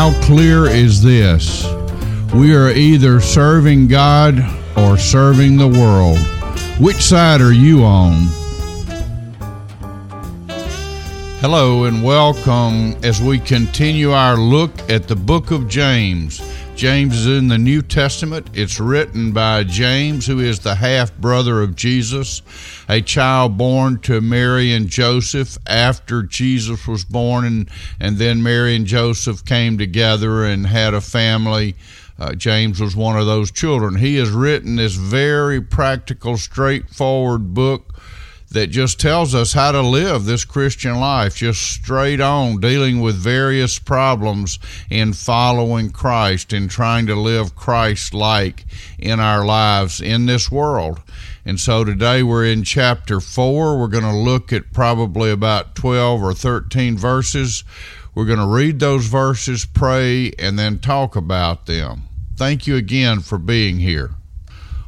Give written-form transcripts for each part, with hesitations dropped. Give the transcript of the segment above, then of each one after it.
how clear is this? We are either serving God or serving the world. Which side are you on? Hello and welcome as we continue our look at the book of James. James is in the New Testament. It's written by James, who is the half-brother of Jesus, a child born to Mary and Joseph after Jesus was born, and then Mary and Joseph came together and had a family. James was one of those children. He has written this very practical, straightforward book that just tells us how to live this Christian life, just straight on, dealing with various problems in following Christ and trying to live Christ-like in our lives in this world. And so today we're in chapter 4. We're going to look at probably about 12 or 13 verses. We're going to read those verses, pray, and then talk about them. Thank you again for being here.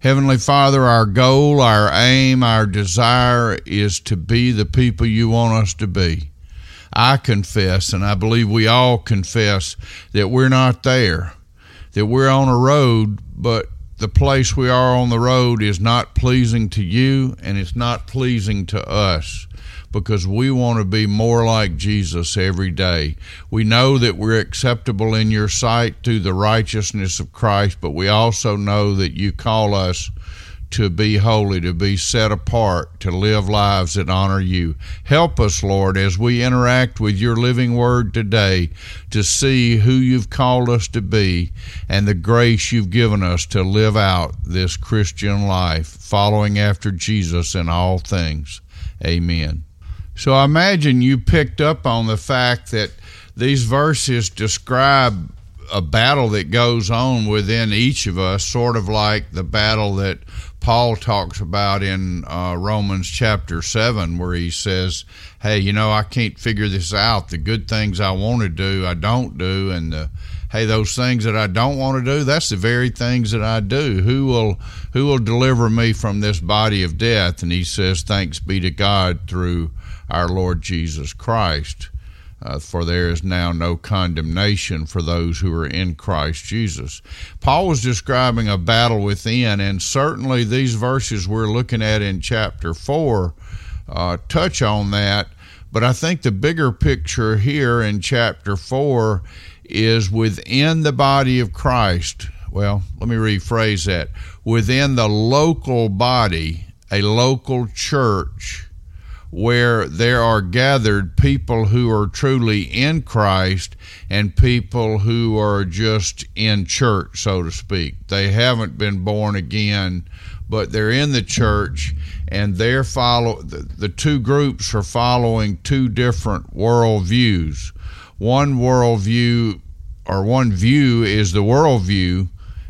Heavenly Father, our goal, our aim, our desire is to be the people you want us to be. I confess, and I believe we all confess, that we're not there, that we're on a road, but the place we are on the road is not pleasing to you, and it's not pleasing to us, because we want to be more like Jesus every day. We know that we're acceptable in your sight through the righteousness of Christ, but we also know that you call us to be holy, to be set apart, to live lives that honor you. Help us, Lord, as we interact with your living word today, to see who you've called us to be and the grace you've given us to live out this Christian life, following after Jesus in all things. Amen. So I imagine you picked up on the fact that these verses describe a battle that goes on within each of us, sort of like the battle that Paul talks about in Romans chapter 7, where he says, hey, I can't figure this out. The good things I want to do, I don't do, and those things that I don't want to do, that's the very things that I do. Who will deliver me from this body of death? And he says, thanks be to God through our Lord Jesus Christ, for there is now no condemnation for those who are in Christ Jesus. Paul was describing a battle within, and certainly these verses we're looking at in chapter 4 touch on that, but I think the bigger picture here in chapter 4 is within the body of Christ. Well, let me rephrase that. Within the local body, a local church, where there are gathered people who are truly in Christ and people who are just in church, so to speak. They haven't been born again, but they're in the church, and they're the two groups are following two different worldviews. One worldview, or one view, is the worldview,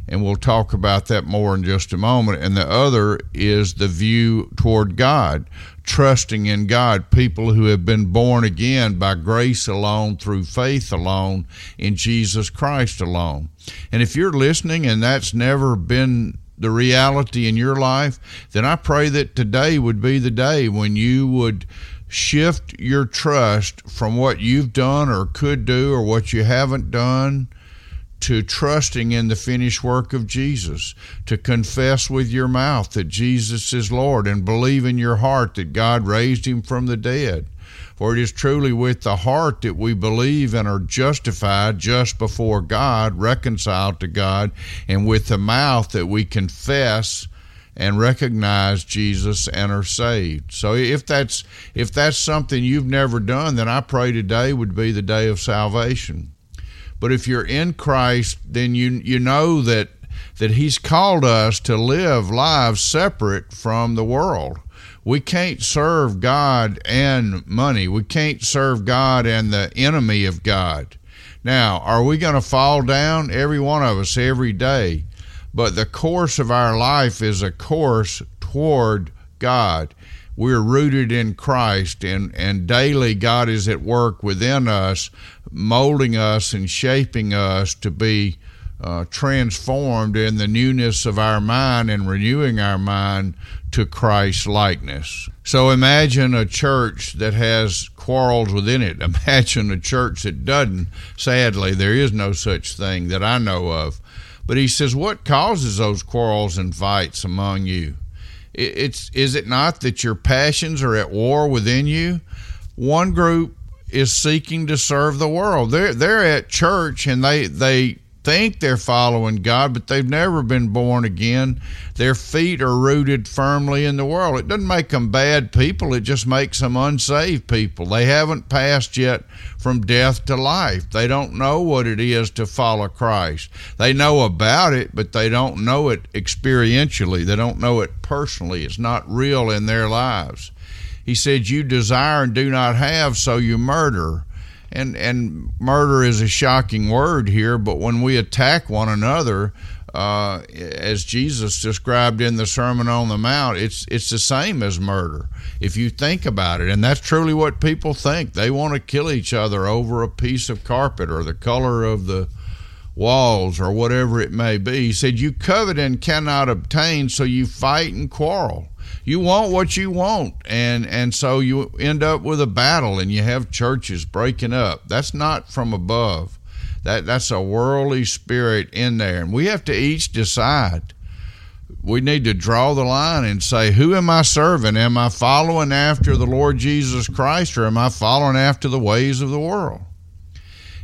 and we'll talk about that more in just a moment, and the other is the view toward God, trusting in God, people who have been born again by grace alone, through faith alone, in Jesus Christ alone. And if you're listening and that's never been the reality in your life, then I pray that today would be the day when you would shift your trust from what you've done or could do or what you haven't done to trusting in the finished work of Jesus, to confess with your mouth that Jesus is Lord and believe in your heart that God raised him from the dead. For it is truly with the heart that we believe and are justified just before God, reconciled to God, and with the mouth that we confess and recognize Jesus and are saved. So if that's something you've never done, then I pray today would be the day of salvation. But if you're in Christ, then you know that he's called us to live lives separate from the world. We can't serve God and money. We can't serve God and the enemy of God. Now, are we going to fall down? Every one of us, every day. But the course of our life is a course toward God. We're rooted in Christ, and daily God is at work within us, molding us and shaping us to be transformed in the newness of our mind and renewing our mind to Christ's likeness. So imagine a church that has quarrels within it. Imagine a church that doesn't. Sadly, there is no such thing that I know of. But he says, what causes those quarrels and fights among you? Is it not that your passions are at war within you? One group is seeking to serve the world. They're at church and they think they're following God, but they've never been born again. Their feet are rooted firmly in the world. It doesn't make them bad people. It just makes them unsaved people. They haven't passed yet from death to life. They don't know what it is to follow Christ. They know about it, but they don't know it experientially. They don't know it personally. It's not real in their lives. He said, you desire and do not have, so you murder. And murder is a shocking word here, but when we attack one another, as Jesus described in the Sermon on the Mount, it's the same as murder if you think about it. And that's truly what people think. They want to kill each other over a piece of carpet or the color of the walls or whatever it may be. He said, you covet and cannot obtain, so you fight and quarrel. You want what you want, and so you end up with a battle, and you have churches breaking up. That's not from above. That's a worldly spirit in there, and we have to each decide. We need to draw the line and say, who am I serving? Am I following after the Lord Jesus Christ, or am I following after the ways of the world?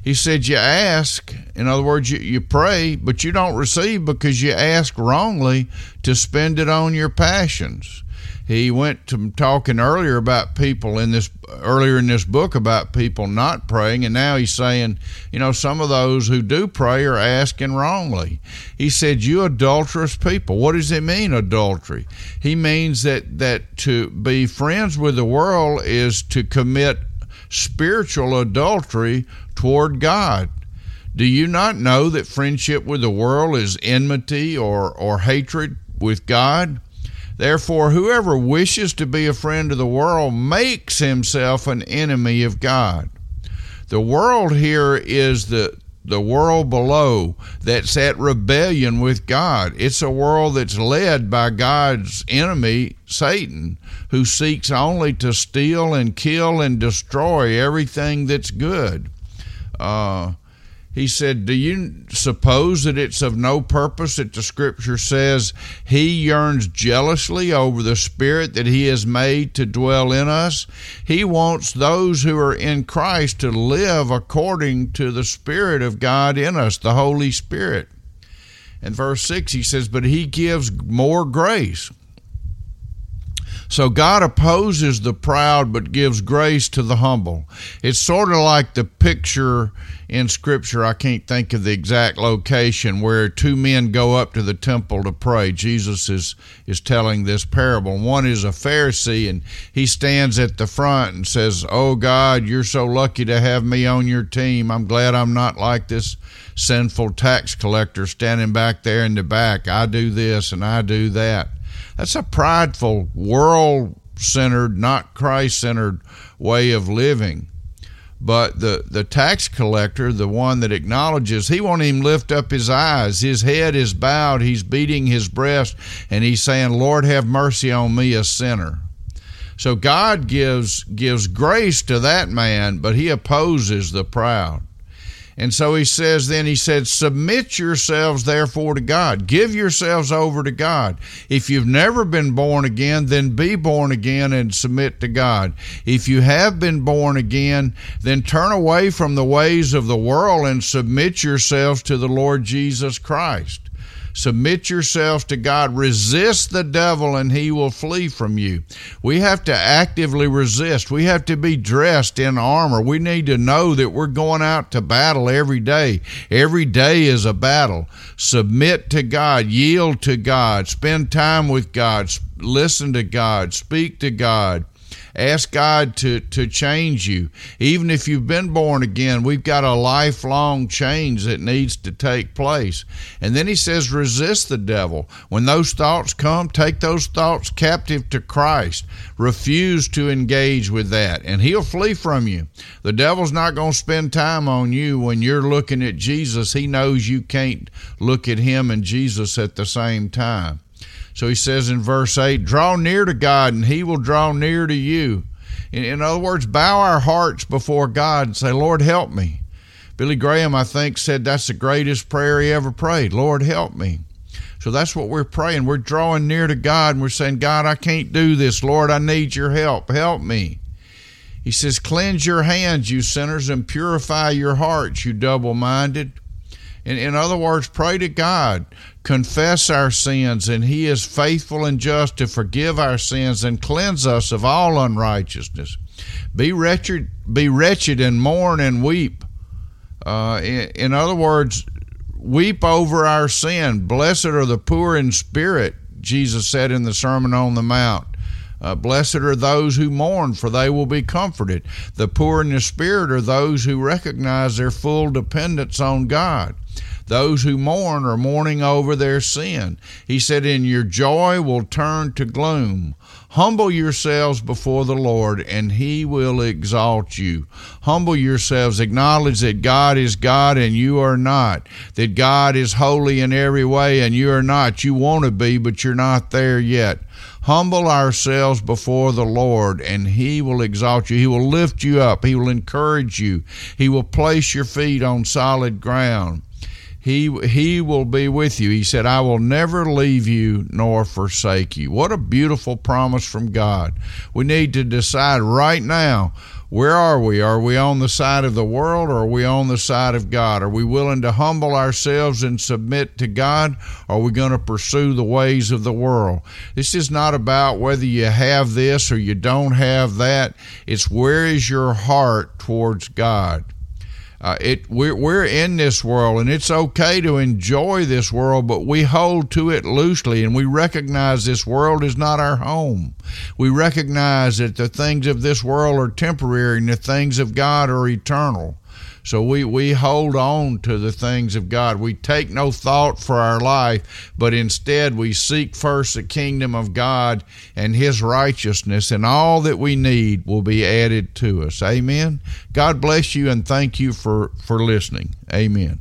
He said, you ask, in other words, you pray, but you don't receive because you ask wrongly to spend it on your passions. He went to talking earlier about people earlier in this book about people not praying, and now he's saying, some of those who do pray are asking wrongly. He said, you adulterous people. What does it mean, adultery? He means that to be friends with the world is to commit spiritual adultery toward God. Do you not know that friendship with the world is enmity or hatred with God? Therefore, whoever wishes to be a friend of the world makes himself an enemy of God. The world here is the world below that's at rebellion with God. It's a world that's led by God's enemy, Satan, who seeks only to steal and kill and destroy everything that's good. He said, do you suppose that it's of no purpose that the Scripture says he yearns jealously over the Spirit that he has made to dwell in us? He wants those who are in Christ to live according to the Spirit of God in us, the Holy Spirit. In verse 6, he says, but he gives more grace. So God opposes the proud but gives grace to the humble. It's sort of like the picture in Scripture, I can't think of the exact location, where two men go up to the temple to pray. Jesus is telling this parable. One is a Pharisee, and he stands at the front and says, oh God, you're so lucky to have me on your team. I'm glad I'm not like this sinful tax collector standing back there in the back. I do this and I do that. That's a prideful, world-centered, not Christ-centered way of living. But the tax collector, the one that acknowledges, he won't even lift up his eyes. His head is bowed. He's beating his breast, and he's saying, Lord, have mercy on me, a sinner. So God gives grace to that man, but he opposes the proud. And so he says, then he said, submit yourselves therefore to God. Give yourselves over to God. If you've never been born again, then be born again and submit to God. If you have been born again, then turn away from the ways of the world and submit yourselves to the Lord Jesus Christ. Submit yourselves to God. Resist the devil, and he will flee from you. We have to actively resist. We have to be dressed in armor. We need to know that we're going out to battle every day. Every day is a battle. Submit to God. Yield to God. Spend time with God. Listen to God. Speak to God. Ask God to change you. Even if you've been born again, we've got a lifelong change that needs to take place. And then he says, resist the devil. When those thoughts come, take those thoughts captive to Christ. Refuse to engage with that, and he'll flee from you. The devil's not going to spend time on you when you're looking at Jesus. He knows you can't look at him and Jesus at the same time. So he says in verse 8, draw near to God and he will draw near to you. In other words, bow our hearts before God and say, Lord, help me. Billy Graham, I think, said that's the greatest prayer he ever prayed. Lord, help me. So that's what we're praying. We're drawing near to God and we're saying, God, I can't do this. Lord, I need your help. Help me. He says, cleanse your hands, you sinners, and purify your hearts, you double-minded. In other words, pray to God, confess our sins, and he is faithful and just to forgive our sins and cleanse us of all unrighteousness. Be wretched and mourn and weep. In other words, weep over our sin. Blessed are the poor in spirit, Jesus said in the Sermon on the Mount. Blessed are those who mourn, for they will be comforted. The poor in the spirit are those who recognize their full dependence on God. Those who mourn are mourning over their sin. He said, and your joy will turn to gloom. Humble yourselves before the Lord, and he will exalt you. Humble yourselves. Acknowledge that God is God, and you are not. That God is holy in every way, and you are not. You want to be, but you're not there yet. Humble ourselves before the Lord, and he will exalt you. He will lift you up. He will encourage you. He will place your feet on solid ground. He will be with you. He said, I will never leave you nor forsake you. What a beautiful promise from God. We need to decide right now, where are we? Are we on the side of the world, or are we on the side of God? Are we willing to humble ourselves and submit to God? Are we going to pursue the ways of the world? This is not about whether you have this or you don't have that. It's where is your heart towards God? We're in this world, and it's okay to enjoy this world, but we hold to it loosely, and we recognize this world is not our home. We recognize that the things of this world are temporary, and the things of God are eternal. So we hold on to the things of God. We take no thought for our life, but instead we seek first the kingdom of God and his righteousness, and all that we need will be added to us. Amen. God bless you, and thank you for listening. Amen.